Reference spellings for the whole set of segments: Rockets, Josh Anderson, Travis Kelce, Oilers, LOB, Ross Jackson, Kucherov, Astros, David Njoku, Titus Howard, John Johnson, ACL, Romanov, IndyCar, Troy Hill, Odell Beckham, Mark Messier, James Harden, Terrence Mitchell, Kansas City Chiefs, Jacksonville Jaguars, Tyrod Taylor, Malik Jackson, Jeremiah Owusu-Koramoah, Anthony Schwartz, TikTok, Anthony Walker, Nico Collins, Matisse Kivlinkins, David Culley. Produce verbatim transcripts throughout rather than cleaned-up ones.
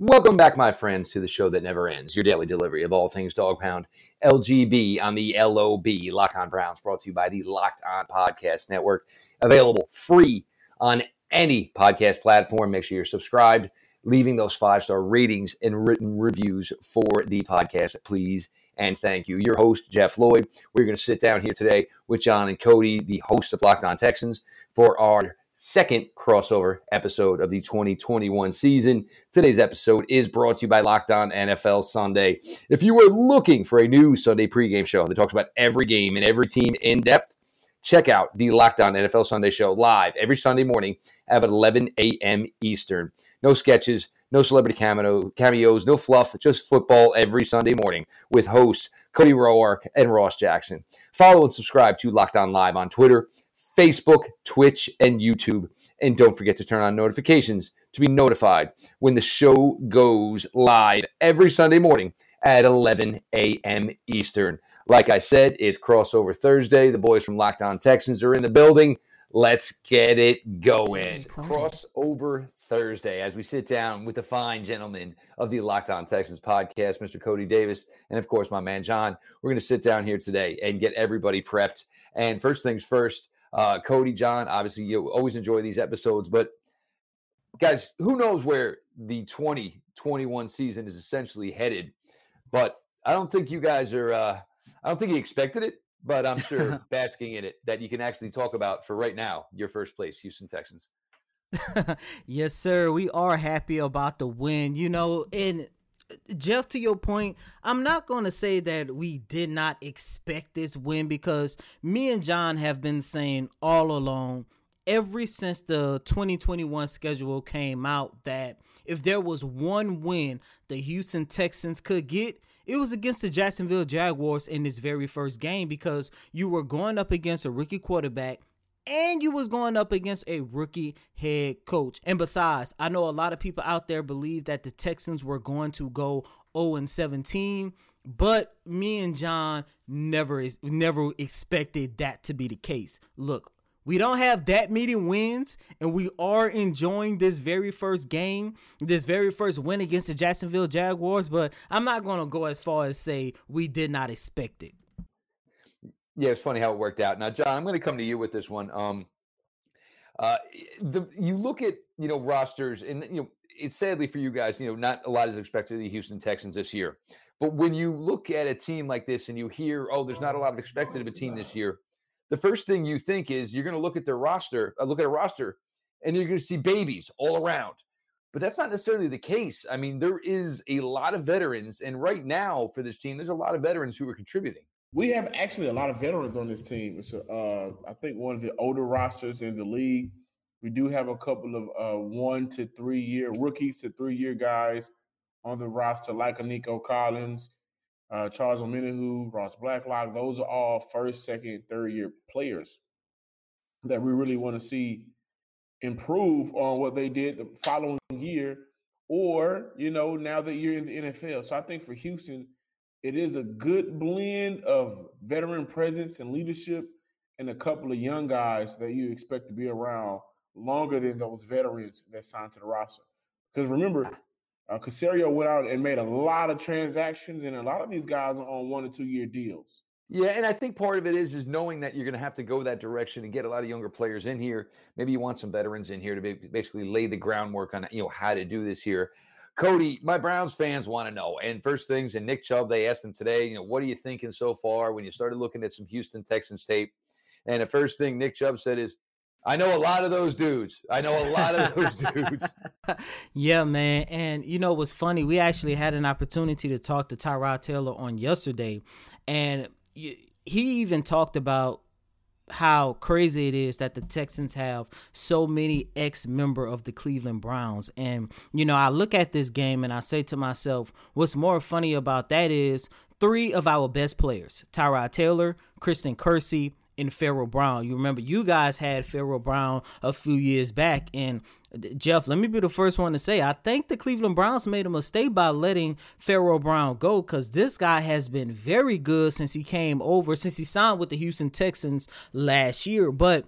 Welcome back, my friends, to the show that never ends, your daily delivery of all things Dog Pound, L G B on the L O B, Locked On Browns, brought to you by the Locked On Podcast Network, available free on any podcast platform. Make sure you're subscribed, leaving those five-star ratings and written reviews for the podcast, please and thank you. Your host, Jeff Lloyd. We're going to sit down here today with John and Cody, the host of Locked On Texans, for our second crossover episode of the twenty twenty-one season. Today's episode is brought to you by Locked On N F L Sunday. If you are looking for a new Sunday pregame show that talks about every game and every team in depth, check out the Locked On N F L Sunday show live every Sunday morning at eleven a.m. Eastern. No sketches, no celebrity cameos, no fluff, just football every Sunday morning with hosts Cody Roark and Ross Jackson. Follow and subscribe to Locked On Live on Twitter, Facebook, Twitch, and YouTube. And don't forget to turn on notifications to be notified when the show goes live every Sunday morning at eleven a.m. Eastern. Like I said, it's Crossover Thursday. The boys from Locked On Texans are in the building. Let's get it going. Crossover Thursday as we sit down with the fine gentleman of the Locked On Texans podcast, Mister Cody Davis, and, of course, my man John. We're going to sit down here today and get everybody prepped. And first things first, Uh, Cody, John, obviously you always enjoy these episodes, but guys, who knows where the twenty twenty-one season is essentially headed, but I don't think you guys are, uh, I don't think you expected it, but I'm sure basking in it that you can actually talk about for right now, your first place, Houston Texans. Yes, sir. We are happy about the win, you know, and Jeff, to your point, I'm not going to say that we did not expect this win because me and John have been saying all along, ever since the twenty twenty-one schedule came out, that if there was one win the Houston Texans could get, it was against the Jacksonville Jaguars in this very first game because you were going up against a rookie quarterback and you was going up against a rookie head coach. And besides, I know a lot of people out there believe that the Texans were going to go oh and seventeen, but me and John never never expected that to be the case. Look, we don't have that many wins, and we are enjoying this very first game, this very first win against the Jacksonville Jaguars, but I'm not going to go as far as say we did not expect it. Yeah, it's funny how it worked out. Now, John, I'm going to come to you with this one. Um, uh, the, you look at, you know, rosters, and, you know, it's sadly for you guys, you know, not a lot is expected of the Houston Texans this year. But when you look at a team like this and you hear, oh, there's not a lot of expected of a team this year, the first thing you think is you're going to look at their roster, uh, look at a roster, and you're going to see babies all around. But that's not necessarily the case. I mean, there is a lot of veterans, and right now for this team, there's a lot of veterans who are contributing. We have actually a lot of veterans on this team. It's, uh, I think, one of the older rosters in the league. We do have a couple of uh, one to three-year rookies to three-year guys on the roster, like a Nico Collins, uh, Charles Omenihu, Ross Blacklock. Those are all first, second, third-year players that we really want to see improve on what they did the following year or, you know, now that you're in the N F L. So I think for Houston, it is a good blend of veteran presence and leadership and a couple of young guys that you expect to be around longer than those veterans that signed to the roster. Because remember, uh, Caserio went out and made a lot of transactions, and a lot of these guys are on one- or two-year deals. Yeah, and I think part of it is is knowing that you're going to have to go that direction and get a lot of younger players in here. Maybe you want some veterans in here to be, basically lay the groundwork on, you know, how to do this here. Cody, my Browns fans want to know, and first things, and Nick Chubb, they asked him today, you know, what are you thinking so far when you started looking at some Houston Texans tape? And the first thing Nick Chubb said is, I know a lot of those dudes. I know a lot of those dudes. Yeah, man. And, you know, what's funny, we actually had an opportunity to talk to Tyrod Taylor on yesterday, and he even talked about how crazy it is that the Texans have so many ex-member of the Cleveland Browns. And, you know, I look at this game and I say to myself, what's more funny about that is three of our best players, Tyrod Taylor, Christian Kirksey, in Pharaoh Brown. You remember you guys had Pharaoh Brown a few years back, and Jeff, let me be the first one to say, I think the Cleveland Browns made a mistake by letting Pharaoh Brown go, because this guy has been very good since he came over, since he signed with the Houston Texans last year. But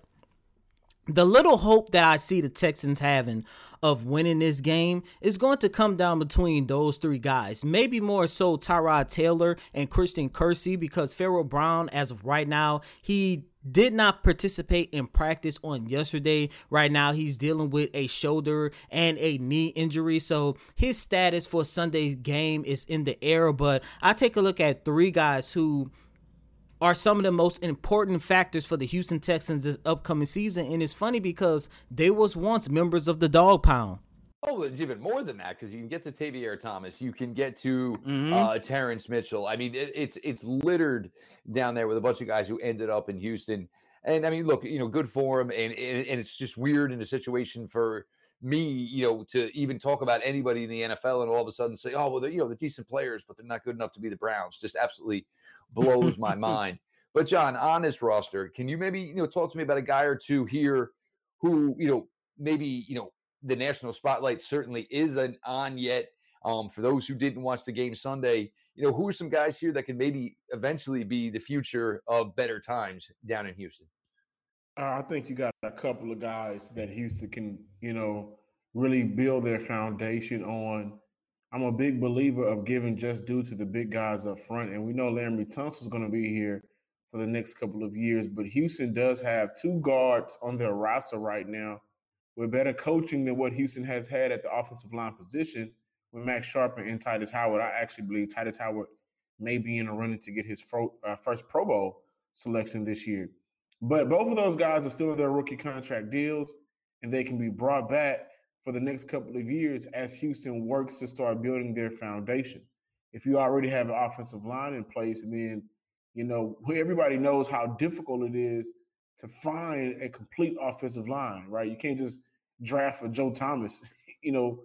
the little hope that I see the Texans having of winning this game is going to come down between those three guys. Maybe more so Tyrod Taylor and Christian Kirksey, because Pharaoh Brown, as of right now, he did not participate in practice on yesterday. Right now, he's dealing with a shoulder and a knee injury, so his status for Sunday's game is in the air. But I take a look at three guys who are some of the most important factors for the Houston Texans this upcoming season. And it's funny because they was once members of the Dog Pound. Oh, it's even more than that, because you can get to Tavierre Thomas. You can get to mm-hmm. uh, Terrence Mitchell. I mean, it, it's it's littered down there with a bunch of guys who ended up in Houston. And, I mean, look, you know, good for him. And, and, and it's just weird in a situation for me, you know, to even talk about anybody in the N F L and all of a sudden say, oh, well, they're, you know, they're decent players, but they're not good enough to be the Browns. Just absolutely blows my mind. But John, on this roster, can you maybe, you know, talk to me about a guy or two here who, you know, maybe, you know, the national spotlight certainly isn't on yet. Um, for those who didn't watch the game Sunday, you know, who are some guys here that can maybe eventually be the future of better times down in Houston? I think you got a couple of guys that Houston can, you know, really build their foundation on. I'm a big believer of giving just due to the big guys up front. And we know Laramie Tunsil's going to be here for the next couple of years. But Houston does have two guards on their roster right now with better coaching than what Houston has had at the offensive line position with Max Sharpen and Titus Howard. I actually believe Titus Howard may be in a running to get his fro- uh, first Pro Bowl selection this year. But both of those guys are still in their rookie contract deals, and they can be brought back for the next couple of years as Houston works to start building their foundation. If you already have an offensive line in place, then, you know, everybody knows how difficult it is to find a complete offensive line, right? You can't just draft for Joe Thomas, you know,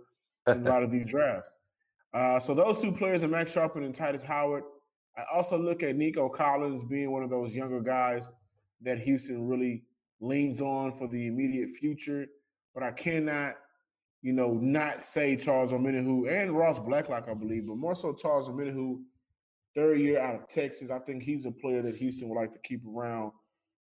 in a lot of these drafts. Uh, so those two players are Max Sharpen and Titus Howard. I also look at Nico Collins being one of those younger guys that Houston really leans on for the immediate future, but I cannot you know, not say Charles Omenihu and Ross Blacklock, I believe, but more so Charles Omenihu, third year out of Texas. I think he's a player that Houston would like to keep around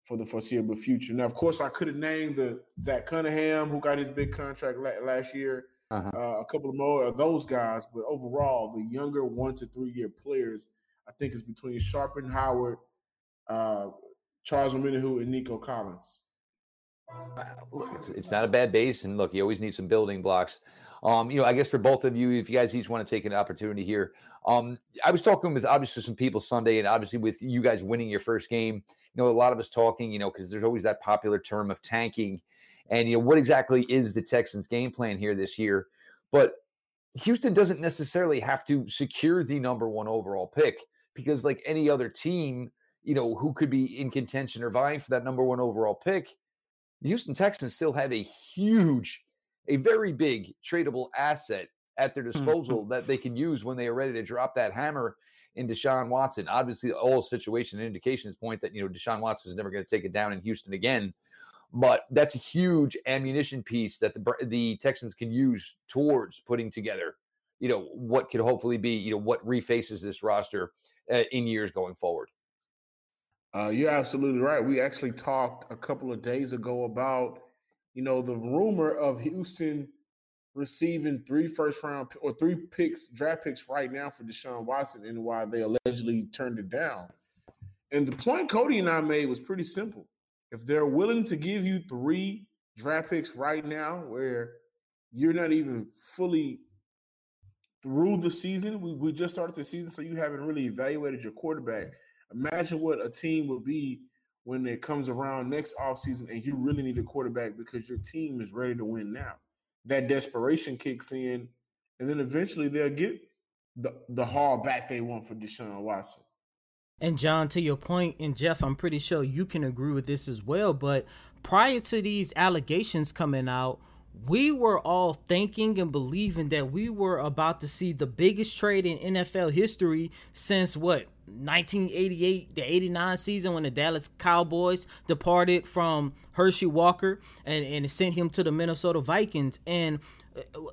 for the foreseeable future. Now, of course, I could have named the Zach Cunningham, who got his big contract la- last year, uh-huh. uh, a couple of more of those guys, but overall, the younger one to three-year players, I think it's between Sharpen Howard, uh, Charles Omenihu, and Nico Collins. Look, it's, it's not a bad base, and look, you always need some building blocks. Um, you know, I guess for both of you, if you guys each want to take an opportunity here, um, I was talking with obviously some people Sunday, and obviously with you guys winning your first game, you know, a lot of us talking, you know, because there's always that popular term of tanking, and you know, what exactly is the Texans' game plan here this year? But Houston doesn't necessarily have to secure the number one overall pick, because like any other team, you know, who could be in contention or vying for that number one overall pick, the Houston Texans still have a huge, a very big tradable asset at their disposal that they can use when they are ready to drop that hammer in Deshaun Watson. Obviously, all situation and indications point that, you know, Deshaun Watson is never going to take it down in Houston again. But that's a huge ammunition piece that the the Texans can use towards putting together, you know, what could hopefully be, you know, what refaces this roster uh, in years going forward. Uh, you're absolutely right. We actually talked a couple of days ago about, you know, the rumor of Houston receiving three first round or three picks, draft picks right now for Deshaun Watson, and why they allegedly turned it down. And the point Cody and I made was pretty simple. If they're willing to give you three draft picks right now where you're not even fully through the season, we, we just started the season, so you haven't really evaluated your quarterback. Imagine what a team would be when it comes around next offseason and you really need a quarterback because your team is ready to win now. That desperation kicks in, and then eventually they'll get the, the haul back they want for Deshaun Watson. And, John, to your point, and, Jeff, I'm pretty sure you can agree with this as well, but prior to these allegations coming out, we were all thinking and believing that we were about to see the biggest trade in N F L history since what, nineteen eighty-eight, the eighty-nine season, when the Dallas Cowboys departed from Hershey Walker and, and sent him to the Minnesota Vikings. And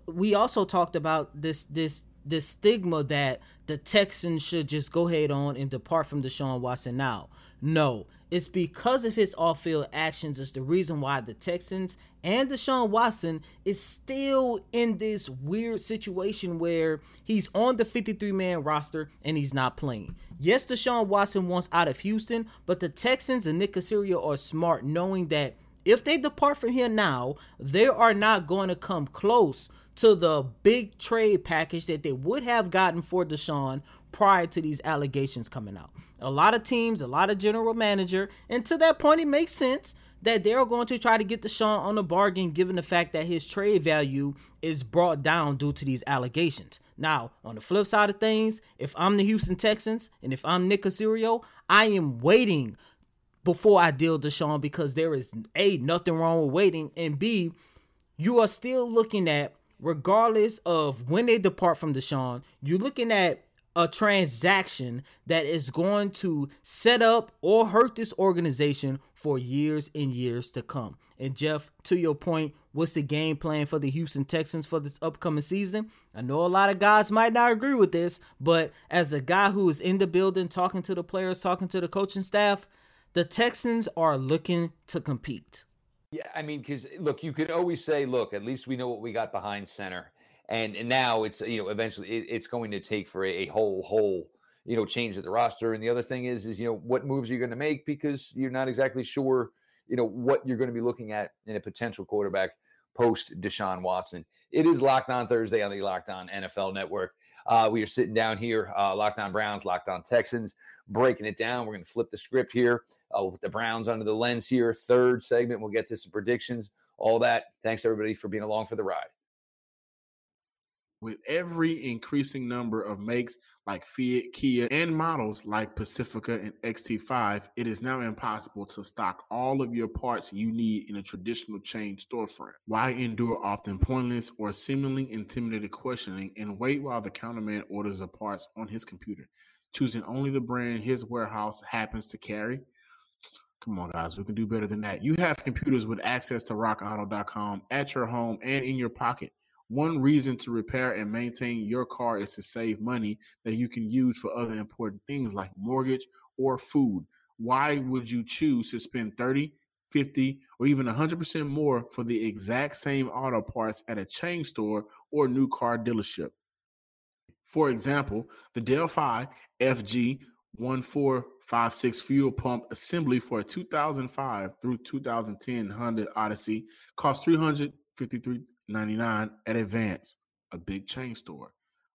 we also talked about this this this stigma that the Texans should just go ahead on and depart from Deshaun Watson now. No, it's because of his off-field actions is the reason why the Texans and Deshaun Watson is still in this weird situation where he's on the fifty-three man roster and he's not playing. Yes, Deshaun Watson wants out of Houston, but the Texans and Nick Caserio are smart, knowing that if they depart from here now, they are not going to come close to the big trade package that they would have gotten for Deshaun prior to these allegations coming out. A lot of teams, a lot of general manager, and to that point, it makes sense that they're going to try to get Deshaun on a bargain, given the fact that his trade value is brought down due to these allegations. Now, on the flip side of things, if I'm the Houston Texans and if I'm Nick Caserio, I am waiting before I deal Deshaun, because there is A, nothing wrong with waiting, and B, you are still looking at, regardless of when they depart from Deshaun, you're looking at a transaction that is going to set up or hurt this organization for years and years to come. And Jeff, to your point, what's the game plan for the Houston Texans for this upcoming season? I know a lot of guys might not agree with this, but as a guy who is in the building, talking to the players, talking to the coaching staff, the Texans are looking to compete. Yeah, I mean, because look, you could always say, look, at least we know what we got behind center. And, and now it's, you know, eventually it, it's going to take for a, a whole, whole, you know, change of the roster. And the other thing is, is, you know, what moves are you going to make? Because you're not exactly sure, you know, what you're going to be looking at in a potential quarterback post Deshaun Watson. It is Locked On Thursday on the Locked On N F L Network. Uh, we are sitting down here, uh, Locked On Browns, Locked On Texans, breaking it down. We're going to flip the script here. Uh, with the Browns under the lens here. Third segment, we'll get to some predictions, all that. Thanks, everybody, for being along for the ride. With every increasing number of makes like Fiat, Kia, and models like Pacifica and X T five, it is now impossible to stock all of your parts you need in a traditional chain storefront. Why endure often pointless or seemingly intimidating questioning and wait while the counterman orders the parts on his computer, choosing only the brand his warehouse happens to carry? Come on, guys, we can do better than that. You have computers with access to rock auto dot com at your home and in your pocket. One reason to repair and maintain your car is to save money that you can use for other important things like mortgage or food. Why would you choose to spend thirty, fifty, or even one hundred percent more for the exact same auto parts at a chain store or new car dealership? For example, the Delphi F G one four five six fuel pump assembly for a two thousand five through two thousand ten Honda Odyssey cost three hundred fifty-three dollars and ninety-nine cents at Advance, a big chain store,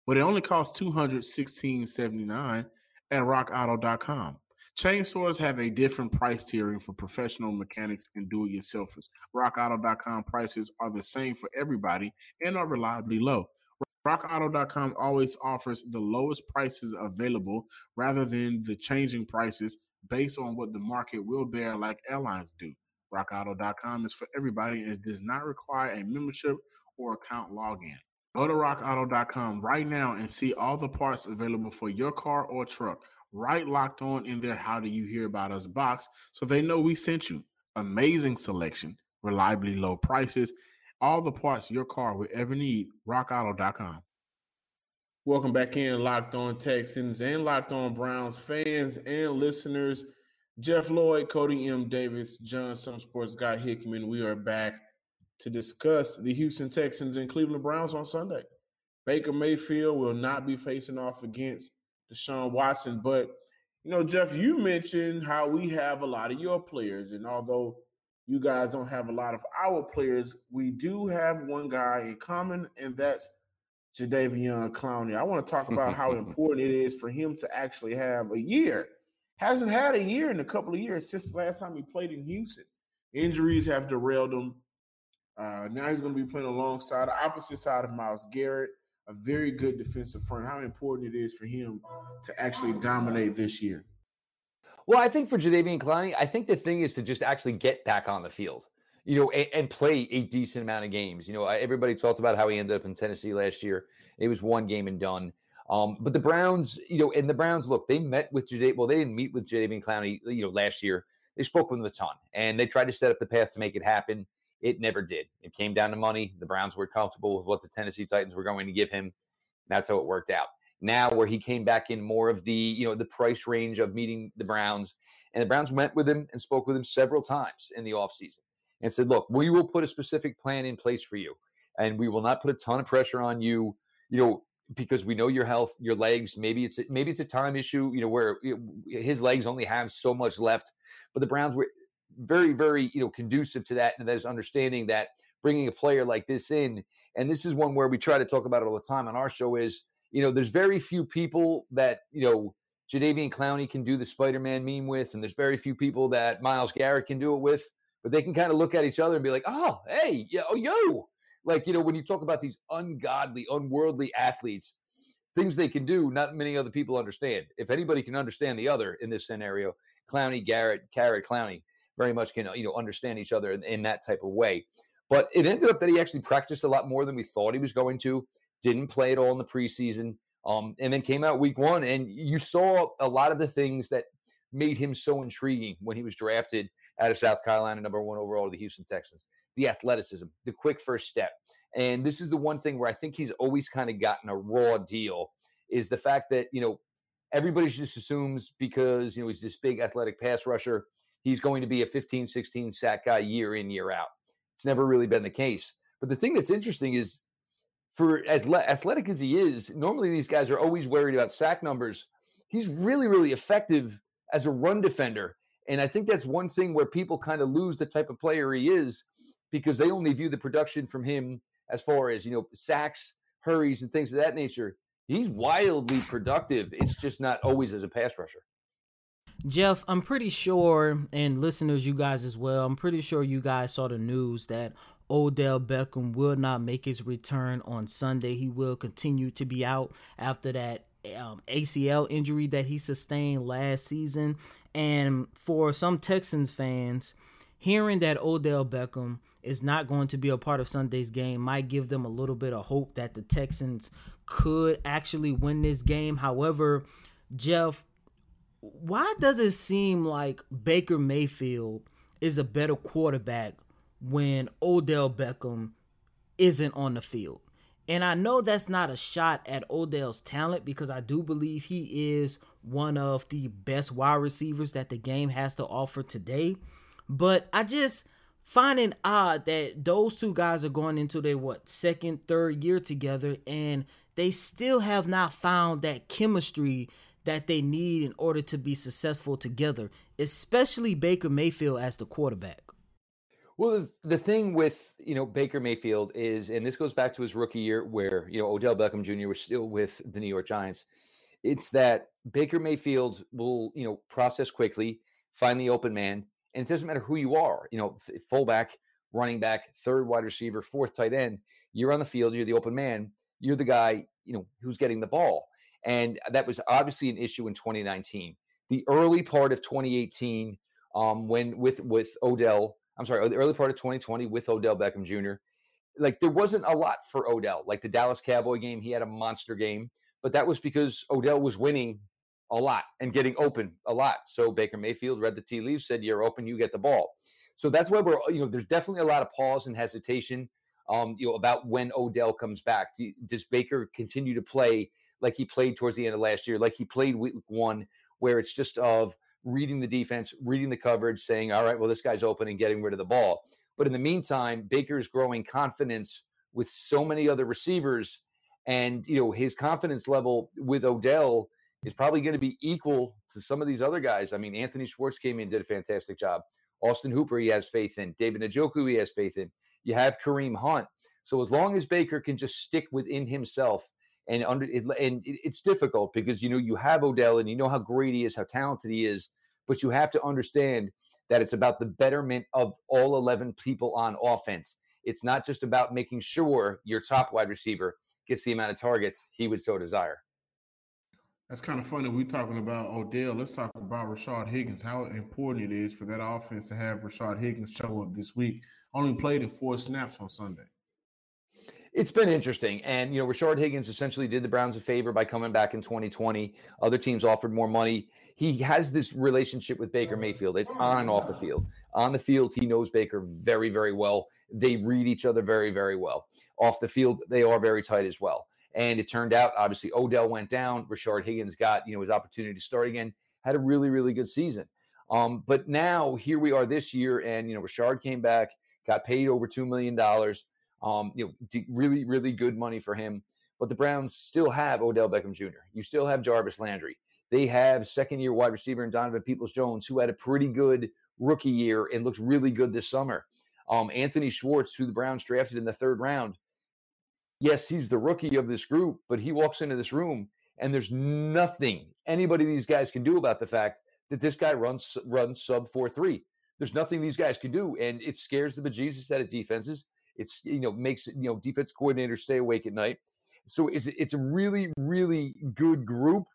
but it only costs two hundred sixteen dollars and seventy-nine cents at rock auto dot com. Chain stores have a different price tiering for professional mechanics and do-it-yourselfers. rock auto dot com prices are the same for everybody and are reliably low. rock auto dot com always offers the lowest prices available rather than the changing prices based on what the market will bear like airlines do. rock auto dot com is for everybody and does not require a membership or account login. Go to rock auto dot com right now and see all the parts available for your car or truck. Right locked on in their How Do You Hear About Us box so they know we sent you. Amazing selection, reliably low prices, all the parts your car will ever need, rock auto dot com. Welcome back in, Locked On Texans and Locked On Browns fans and listeners. Jeff Lloyd, Cody M. Davis, John, some sports guy Hickman. We are back to discuss the Houston Texans and Cleveland Browns on Sunday. Baker Mayfield will not be facing off against Deshaun Watson. But, you know, Jeff, you mentioned how we have a lot of your players, and although you guys don't have a lot of our players, we do have one guy in common, and that's Jadeveon Clowney. I want to talk about how important it is for him to actually have a year. Hasn't had a year in a couple of years since the last time he played in Houston. Injuries have derailed him. Uh, now he's going to be playing alongside the opposite side of Myles Garrett, a very good defensive front. How important it is for him to actually dominate this year. Well, I think for Jadeveon Clowney, I think the thing is to just actually get back on the field. you know, and, and play a decent amount of games. You know, everybody talked about how he ended up in Tennessee last year. It was one game and done. Um, but the Browns, you know, and the Browns, look, they met with Jadavian. Well, they didn't meet with Jadavian Clowney, you know, last year. They spoke with him a ton, and they tried to set up the path to make it happen. It never did. It came down to money. The Browns were comfortable with what the Tennessee Titans were going to give him. That's how it worked out. Now, where he came back in more of the, you know, the price range of meeting the Browns, and the Browns went with him and spoke with him several times in the offseason and said, look, we will put a specific plan in place for you, and we will not put a ton of pressure on you, you know, because we know your health, your legs. Maybe it's maybe it's a time issue, you know, where his legs only have so much left. But the Browns were very, very, you know, conducive to that, and that is understanding that bringing a player like this in, and this is one where we try to talk about it all the time on our show is, you know, there's very few people that, you know, Jadeveon Clowney can do the Spider-Man meme with, and there's very few people that Myles Garrett can do it with, but they can kind of look at each other and be like, oh, hey, yo, yo. Like, you know, when you talk about these ungodly, unworldly athletes, things they can do, not many other people understand. If anybody can understand the other in this scenario, Clowney, Garrett, Garrett, Clowney very much can, you know, understand each other in, in that type of way. But it ended up that he actually practiced a lot more than we thought he was going to, didn't play at all in the preseason, um, and then came out week one. And you saw a lot of the things that made him so intriguing when he was drafted out of South Carolina, number one overall to the Houston Texans. The athleticism, the quick first step. And this is the one thing where I think he's always kind of gotten a raw deal is the fact that, you know, everybody just assumes because, you know, he's this big athletic pass rusher, he's going to be a fifteen, sixteen sack guy year in, year out. It's never really been the case. But the thing that's interesting is for as le- athletic as he is, normally these guys are always worried about sack numbers. He's really, really effective as a run defender. And I think that's one thing where people kind of lose the type of player he is, because they only view the production from him as far as, you know, sacks, hurries, and things of that nature. He's wildly productive. It's just not always as a pass rusher. Jeff, I'm pretty sure, and listeners, you guys as well, I'm pretty sure you guys saw the news that Odell Beckham will not make his return on Sunday. He will continue to be out after that um, A C L injury that he sustained last season. And for some Texans fans, hearing that Odell Beckham is not going to be a part of Sunday's game might give them a little bit of hope that the Texans could actually win this game. However, Jeff, why does it seem like Baker Mayfield is a better quarterback when Odell Beckham isn't on the field? And I know that's not a shot at Odell's talent, because I do believe he is one of the best wide receivers that the game has to offer today. But I just find it odd that those two guys are going into their, what, second, third year together, and they still have not found that chemistry that they need in order to be successful together, especially Baker Mayfield as the quarterback. Well, the thing with, you know, Baker Mayfield is, and this goes back to his rookie year where, you know, Odell Beckham Junior was still with the New York Giants, it's that Baker Mayfield will, you know, process quickly, find the open man. And it doesn't matter who you are, you know, fullback, running back, third wide receiver, fourth tight end, you're on the field, you're the open man, you're the guy, you know, who's getting the ball. And that was obviously an issue in twenty nineteen. The early part of twenty eighteen, um, when with with Odell, I'm sorry, the early part of twenty twenty with Odell Beckham Junior, like there wasn't a lot for Odell. Like the Dallas Cowboy game, he had a monster game, but that was because Odell was winning a lot and getting open a lot. So Baker Mayfield read the tea leaves, said, you're open, you get the ball. So that's why we're, you know, there's definitely a lot of pause and hesitation, um, you know, about when Odell comes back. Does Baker continue to play like he played towards the end of last year, like he played week one, where it's just of reading the defense, reading the coverage, saying, all right, well, this guy's open and getting rid of the ball. But in the meantime, Baker's growing confidence with so many other receivers, and, you know, his confidence level with Odell is probably going to be equal to some of these other guys. I mean, Anthony Schwartz came in and did a fantastic job. Austin Hooper, he has faith in. David Njoku, he has faith in. You have Kareem Hunt. So as long as Baker can just stick within himself, and under, and it's difficult because, you know, you have Odell and you know how great he is, how talented he is, but you have to understand that it's about the betterment of all eleven people on offense. It's not just about making sure your top wide receiver gets the amount of targets he would so desire. That's kind of funny. We're talking about Odell. Let's talk about Rashard Higgins, how important it is for that offense to have Rashard Higgins show up this week. Only played in four snaps on Sunday. It's been interesting. And, you know, Rashard Higgins essentially did the Browns a favor by coming back in twenty twenty. Other teams offered more money. He has this relationship with Baker Mayfield. It's on and off the field. On the field, he knows Baker very, very well. They read each other very, very well. Off the field, they are very tight as well. And it turned out, obviously, Odell went down. Rashard Higgins got, you know, his opportunity to start again. Had a really, really good season. Um, but now here we are this year, and, you know, Rashard came back, got paid over two million dollars. Um, you know, really, really good money for him. But the Browns still have Odell Beckham Junior You still have Jarvis Landry. They have second-year wide receiver and Donovan Peoples-Jones, who had a pretty good rookie year and looks really good this summer. Um, Anthony Schwartz, who the Browns drafted in the third round, yes, he's the rookie of this group, but he walks into this room and there's nothing anybody these guys can do about the fact that this guy runs runs sub four three. There's nothing these guys can do, and it scares the bejesus out of defenses. It's, you know, makes, you know, defense coordinators stay awake at night. So it's it's a really, really good group,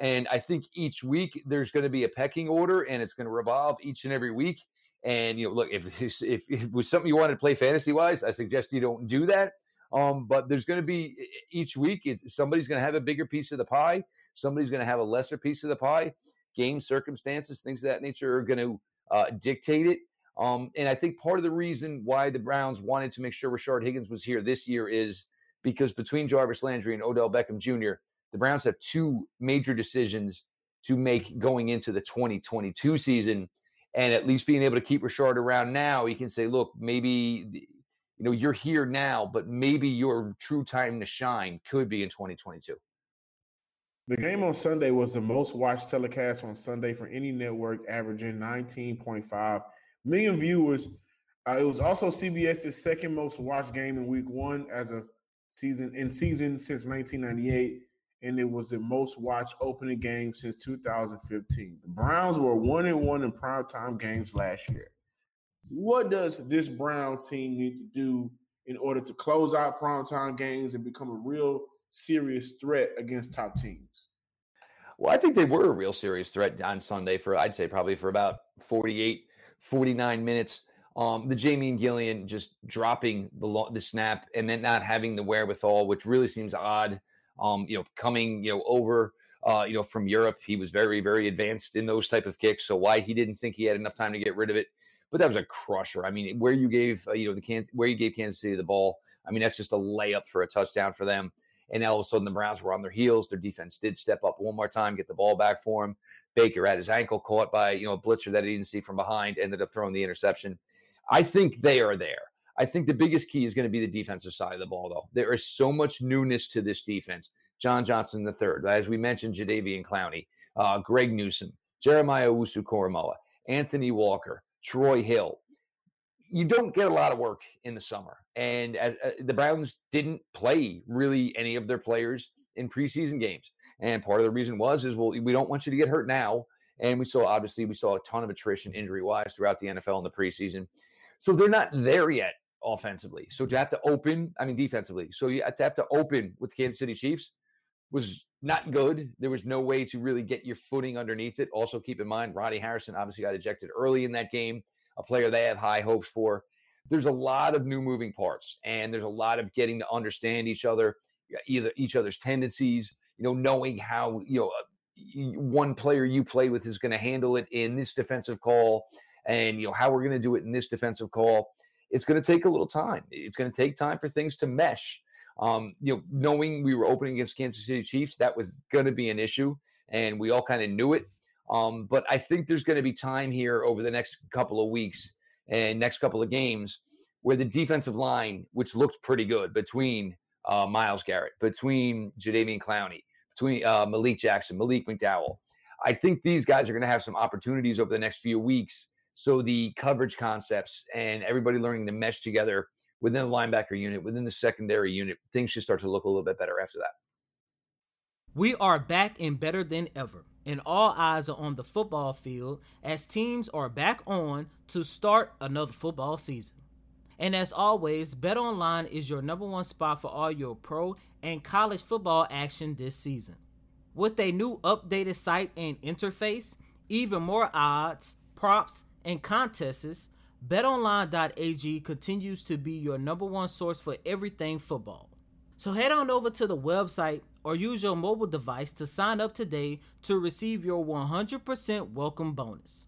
and I think each week there's going to be a pecking order, and it's going to revolve each and every week. And, you know, look, if if, if it was something you wanted to play fantasy-wise, I suggest you don't do that. Um, but there's going to be each week, it's, somebody's going to have a bigger piece of the pie. Somebody's going to have a lesser piece of the pie. Game circumstances, things of that nature are going to uh, dictate it. Um, and I think part of the reason why the Browns wanted to make sure Rashard Higgins was here this year is because between Jarvis Landry and Odell Beckham Junior, the Browns have two major decisions to make going into the twenty twenty-two season. And at least being able to keep Rashard around now, he can say, look, maybe the, you know, you're here now, but maybe your true time to shine could be in twenty twenty-two. The game on Sunday was the most watched telecast on Sunday for any network, averaging nineteen point five million viewers. Uh, it was also C B S's second most watched game in week one as a season in season since nineteen ninety-eight, and it was the most watched opening game since two thousand fifteen. The Browns were one and one in primetime games last year. What does this Browns team need to do in order to close out primetime games and become a real serious threat against top teams? Well, I think they were a real serious threat on Sunday for, I'd say, probably for about forty-eight, forty-nine minutes. Um, the Jamean Gillian just dropping the, lo- the snap and then not having the wherewithal, which really seems odd. Um, you know, coming, you know, over, uh, you know, from Europe, he was very, very advanced in those type of kicks. So why he didn't think he had enough time to get rid of it. But that was a crusher. I mean, where you gave, uh, you know, the Can- where you gave Kansas City the ball. I mean, that's just a layup for a touchdown for them. And all of a sudden, the Browns were on their heels. Their defense did step up one more time, get the ball back for him. Baker had his ankle caught by, you know, a blitzer that he didn't see from behind, ended up throwing the interception. I think they are there. I think the biggest key is going to be the defensive side of the ball, though. There is so much newness to this defense. John Johnson the third, as we mentioned, Jadeveon Clowney, uh, Greg Newsome, Jeremiah Owusu-Koramoah, Anthony Walker, Troy Hill. You don't get a lot of work in the summer. And as, uh, the Browns didn't play really any of their players in preseason games. And part of the reason was, is, well, we don't want you to get hurt now. And we saw, obviously, we saw a ton of attrition injury-wise throughout the N F L in the preseason. So they're not there yet offensively. So to have to open, I mean, defensively. So you have to have to open with the Kansas City Chiefs was not good. There was no way to really get your footing underneath it. Also, keep in mind, Roddy Harrison obviously got ejected early in that game, a player they have high hopes for. There's a lot of new moving parts, and there's a lot of getting to understand each other, either each other's tendencies, you know, knowing how, you know, one player you play with is going to handle it in this defensive call and, you know, how we're going to do it in this defensive call. It's going to take a little time. It's going to take time for things to mesh. Um, you know, knowing we were opening against Kansas City Chiefs, that was going to be an issue, and we all kind of knew it. Um, but I think there's going to be time here over the next couple of weeks and next couple of games where the defensive line, which looked pretty good between uh, Myles Garrett, between Jadeveon Clowney, between uh, Malik Jackson, Malik McDowell. I think these guys are going to have some opportunities over the next few weeks. So the coverage concepts and everybody learning to mesh together within the linebacker unit, within the secondary unit, things should start to look a little bit better after that. We are back and better than ever, and all eyes are on the football field as teams are back on to start another football season. And as always, BetOnline is your number one spot for all your pro and college football action this season. With a new updated site and interface, even more odds, props, and contests, betonline.ag continues to be your number one source for everything football. So head on over to the website or use your mobile device to sign up today to receive your one hundred percent welcome bonus.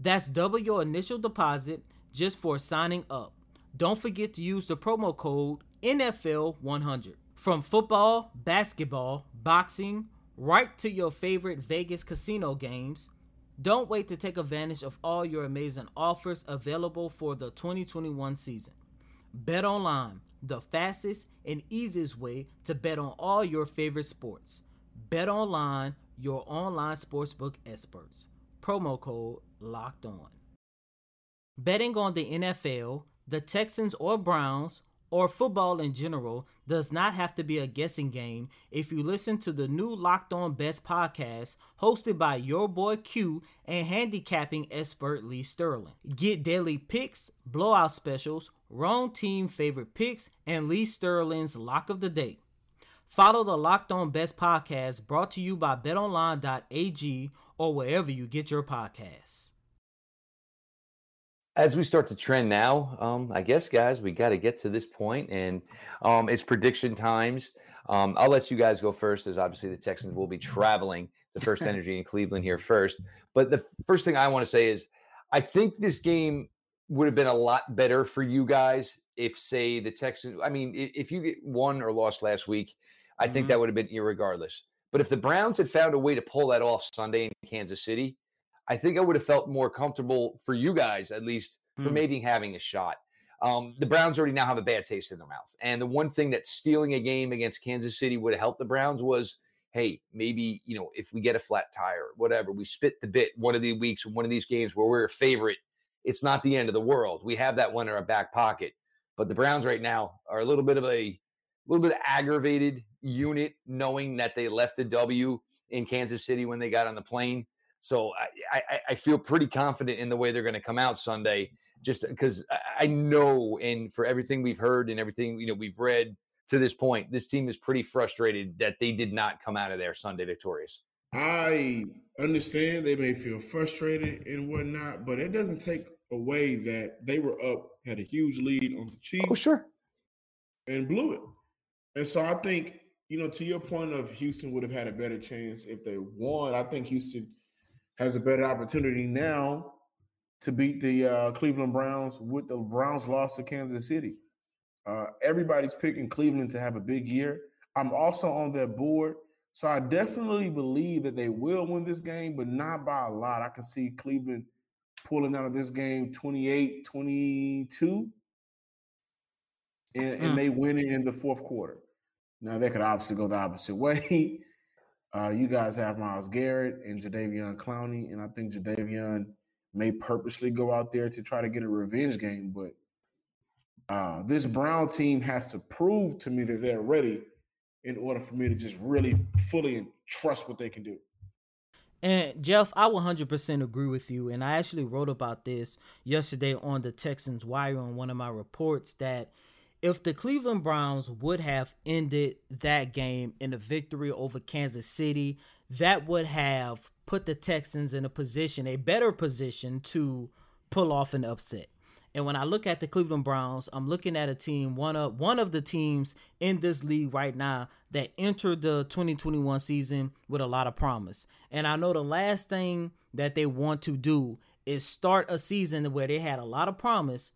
That's double your initial deposit just for signing up. Don't forget to use the promo code N F L one hundred. From football, basketball, boxing, right to your favorite Vegas casino games, don't wait to take advantage of all your amazing offers available for the twenty twenty-one season. Bet online, the fastest and easiest way to bet on all your favorite sports. Bet online, your online sportsbook experts. Promo code Locked On. Betting on the N F L, the Texans or Browns, or football in general does not have to be a guessing game if you listen to the new Locked On Best podcast hosted by your boy Q and handicapping expert Lee Sterling. Get daily picks, blowout specials, wrong team favorite picks, and Lee Sterling's Lock of the Day. Follow the Locked On Best podcast brought to you by betonline.ag or wherever you get your podcasts. As we start to trend now, um, I guess, guys, we got to get to this point, and um, it's prediction times. Um, I'll let you guys go first, as obviously the Texans will be traveling the First Energy in Cleveland here first. But the first thing I want to say is I think this game would have been a lot better for you guys if, say, the Texans – I mean, if you get won or lost last week, I mm-hmm. think that would have been irregardless. But if the Browns had found a way to pull that off Sunday in Kansas City, I think I would have felt more comfortable for you guys, at least, for hmm. maybe having a shot. Um, the Browns already now have a bad taste in their mouth. And the one thing that stealing a game against Kansas City would have helped the Browns was, hey, maybe, you know, if we get a flat tire, whatever, we spit the bit one of the weeks in one of these games where we're a favorite, it's not the end of the world. We have that one in our back pocket. But the Browns right now are a little bit of a little bit of aggravated unit, knowing that they left the W in Kansas City when they got on the plane. So I, I, I feel pretty confident in the way they're going to come out Sunday, just because I know, and for everything we've heard and everything, you know, we've read to this point, this team is pretty frustrated that they did not come out of there Sunday victorious. I understand they may feel frustrated and whatnot, but it doesn't take away that they were up, had a huge lead on the Chiefs. Oh, sure. And blew it. And so I think, you know, to your point of Houston would have had a better chance if they won. I think Houston – has a better opportunity now to beat the uh, Cleveland Browns with the Browns loss to Kansas City. Uh, everybody's picking Cleveland to have a big year. I'm also on their board, so I definitely believe that they will win this game, but not by a lot. I can see Cleveland pulling out of this game twenty-eight twenty-two, and, and they win it in the fourth quarter. Now, they could obviously go the opposite way. Uh, you guys have Myles Garrett and Jadeveon Clowney, and I think Jadeveon may purposely go out there to try to get a revenge game. But uh, this Brown team has to prove to me that they're ready in order for me to just really fully trust what they can do. And, Jeff, I one hundred percent agree with you, and I actually wrote about this yesterday on the Texans Wire on one of my reports that if the Cleveland Browns would have ended that game in a victory over Kansas City, that would have put the Texans in a position, a better position, to pull off an upset. And when I look at the Cleveland Browns, I'm looking at a team, one of one of the teams in this league right now that entered the twenty twenty-one season with a lot of promise. And I know the last thing that they want to do is start a season where they had a lot of promise,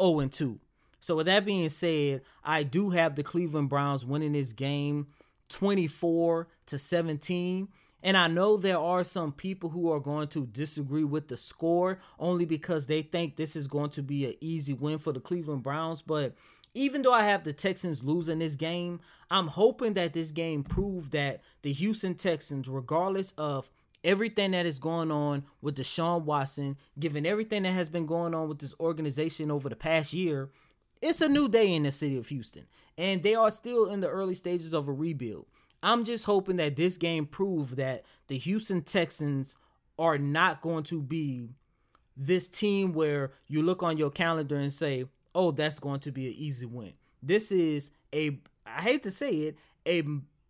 oh and two. So with that being said, I do have the Cleveland Browns winning this game twenty-four to seventeen. And I know there are some people who are going to disagree with the score only because they think this is going to be an easy win for the Cleveland Browns. But even though I have the Texans losing this game, I'm hoping that this game proved that the Houston Texans, regardless of everything that is going on with Deshaun Watson, given everything that has been going on with this organization over the past year, it's a new day in the city of Houston, and they are still in the early stages of a rebuild. I'm just hoping that this game proved that the Houston Texans are not going to be this team where you look on your calendar and say, oh, that's going to be an easy win. This is a, I hate to say it, a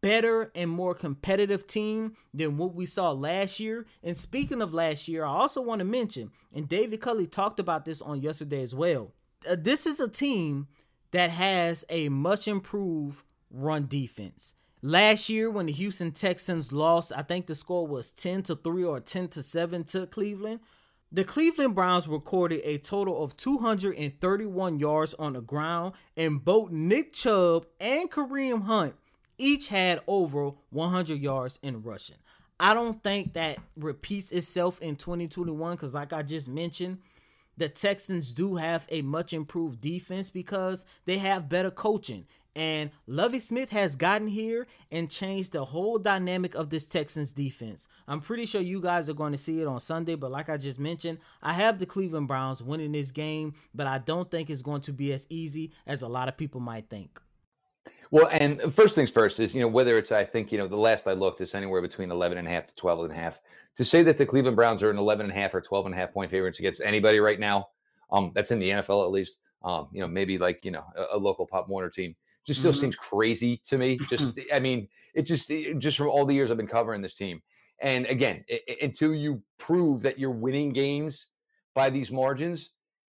better and more competitive team than what we saw last year. And speaking of last year, I also want to mention, and David Culley talked about this on yesterday as well, uh, this is a team that has a much improved run defense. Last year when the Houston Texans lost, I think the score was ten to three or ten to seven to Cleveland. The Cleveland Browns recorded a total of two hundred thirty-one yards on the ground, and both Nick Chubb and Kareem Hunt each had over one hundred yards in rushing. I don't think that repeats itself in twenty twenty-one because, like I just mentioned, the Texans do have a much improved defense because they have better coaching. And Lovie Smith has gotten here and changed the whole dynamic of this Texans defense. I'm pretty sure you guys are going to see it on Sunday, but like I just mentioned, I have the Cleveland Browns winning this game, but I don't think it's going to be as easy as a lot of people might think. Well, and first things first is, you know, whether it's, I think, you know, the last I looked, it's anywhere between eleven and a half to twelve and a half. To say that the Cleveland Browns are an eleven and a half or twelve and a half point favorites against anybody right now, um, that's in the N F L at least, um, you know, maybe like, you know, a, a local Pop Warner team, just still mm-hmm. seems crazy to me. Just, I mean, it just, it, just from all the years I've been covering this team. And again, it, it, until you prove that you're winning games by these margins,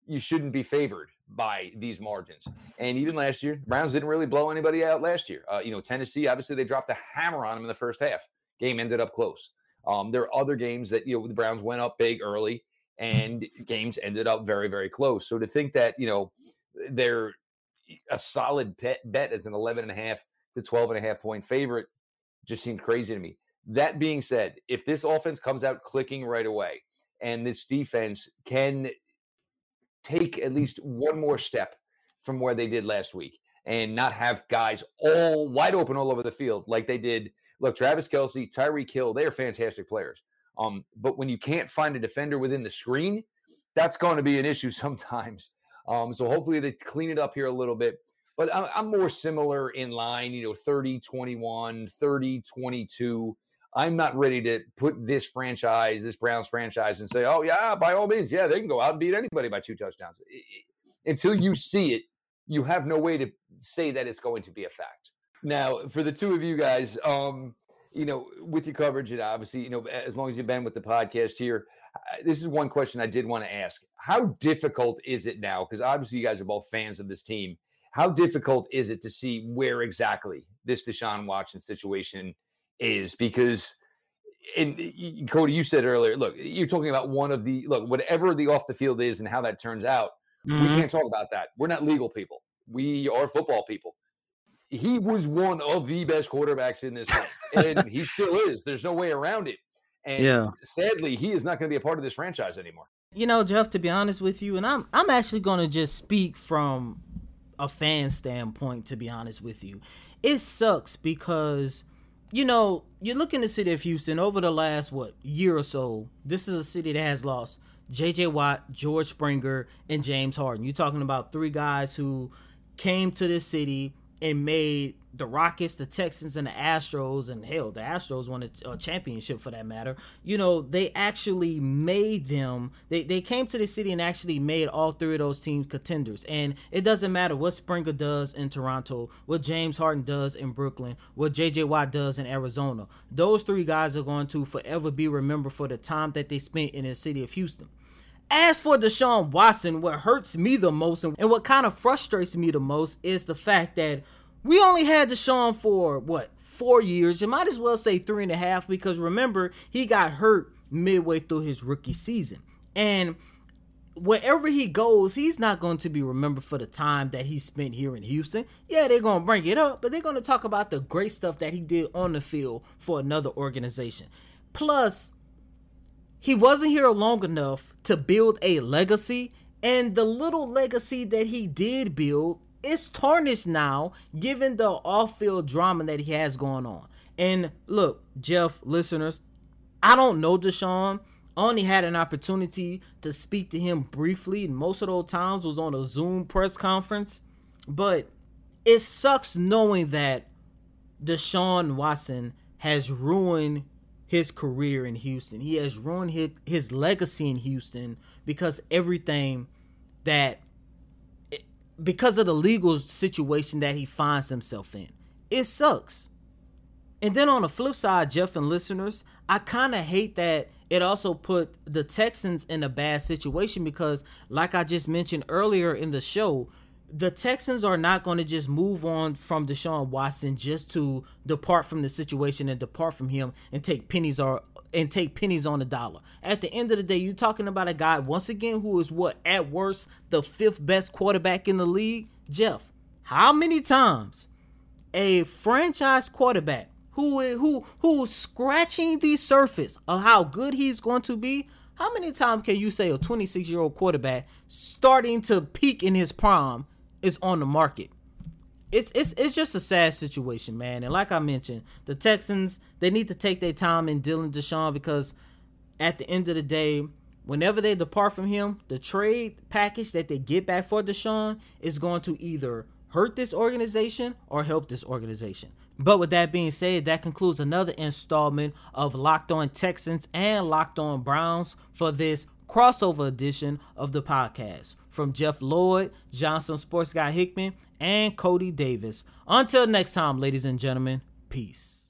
you shouldn't be favored by these margins. And even last year, Browns didn't really blow anybody out last year. Uh, you know, Tennessee, obviously they dropped a hammer on them in the first half. Game ended up close. Um, there are other games that, you know, the Browns went up big early and games ended up very, very close. So to think that, you know, they're a solid pet bet as an eleven and a half to twelve and a half point favorite just seemed crazy to me. That being said, if this offense comes out clicking right away and this defense can take at least one more step from where they did last week and not have guys all wide open all over the field like they did. Look, Travis Kelce, Tyreek Hill, they are fantastic players. Um, but when you can't find a defender within the screen, that's going to be an issue sometimes. Um, so hopefully they clean it up here a little bit. But I'm, I'm more similar in line, you know, thirty twenty-one, thirty twenty-two. I'm not ready to put this franchise, this Browns franchise, and say, oh, yeah, by all means, yeah, they can go out and beat anybody by two touchdowns. Until you see it, you have no way to say that it's going to be a fact. Now, for the two of you guys, um, you know, with your coverage, and obviously, you know, as long as you've been with the podcast here, this is one question I did want to ask. How difficult is it now? Because obviously you guys are both fans of this team. How difficult is it to see where exactly this Deshaun Watson situation is? Because, and Cody, you said earlier, look, you're talking about one of the, look, whatever the off the field is and how that turns out, mm-hmm. we can't talk about that. We're not legal people. We are football people. He was one of the best quarterbacks in this league, and he still is. There's no way around it. And yeah. sadly, he is not going to be a part of this franchise anymore. You know, Jeff, to be honest with you, and I'm I'm actually going to just speak from a fan standpoint, to be honest with you. It sucks because, you know, you look in the city of Houston over the last, what, year or so, this is a city that has lost J J Watt, George Springer, and James Harden. You're talking about three guys who came to this city and made the Rockets, the Texans, and the Astros, and hell, the Astros won a, a championship for that matter. You know, they actually made them, they, they came to the city and actually made all three of those teams contenders. And it doesn't matter what Springer does in Toronto, what James Harden does in Brooklyn, what J J Watt does in Arizona. Those three guys are going to forever be remembered for the time that they spent in the city of Houston. As for Deshaun Watson, what hurts me the most and what kind of frustrates me the most is the fact that we only had Deshaun for, what, four years. You might as well say three and a half because, remember, he got hurt midway through his rookie season. And wherever he goes, he's not going to be remembered for the time that he spent here in Houston. Yeah, they're going to bring it up, but they're going to talk about the great stuff that he did on the field for another organization. Plus, he wasn't here long enough to build a legacy, and the little legacy that he did build, it's tarnished now, given the off-field drama that he has going on. And look, Jeff, listeners, I don't know Deshaun. I only had an opportunity to speak to him briefly, and most of those times was on a Zoom press conference. But it sucks knowing that Deshaun Watson has ruined his career in Houston. He has ruined his, his legacy in Houston because everything that because of the legal situation that he finds himself in. It sucks. And then on the flip side, Jeff and listeners, I kind of hate that it also put the Texans in a bad situation because, like I just mentioned earlier in the show, the Texans are not going to just move on from Deshaun Watson just to depart from the situation and depart from him and take pennies or and take pennies on the dollar. At the end of the day, you're talking about a guy, once again, who is what, at worst, the fifth best quarterback in the league. Jeff, how many times a franchise quarterback who who who's scratching the surface of how good he's going to be, how many times can you say a twenty-six-year-old quarterback starting to peak in his prime is on the market? It's it's it's just a sad situation, man. And like I mentioned, the Texans, they need to take their time in dealing with Deshaun because at the end of the day, whenever they depart from him, the trade package that they get back for Deshaun is going to either hurt this organization or help this organization. But with that being said, that concludes another installment of Locked On Texans and Locked On Browns for this crossover edition of the podcast. From Jeff Lloyd, Johnson Sports Guy Hickman, and Cody Davis. Until next time, ladies and gentlemen, peace.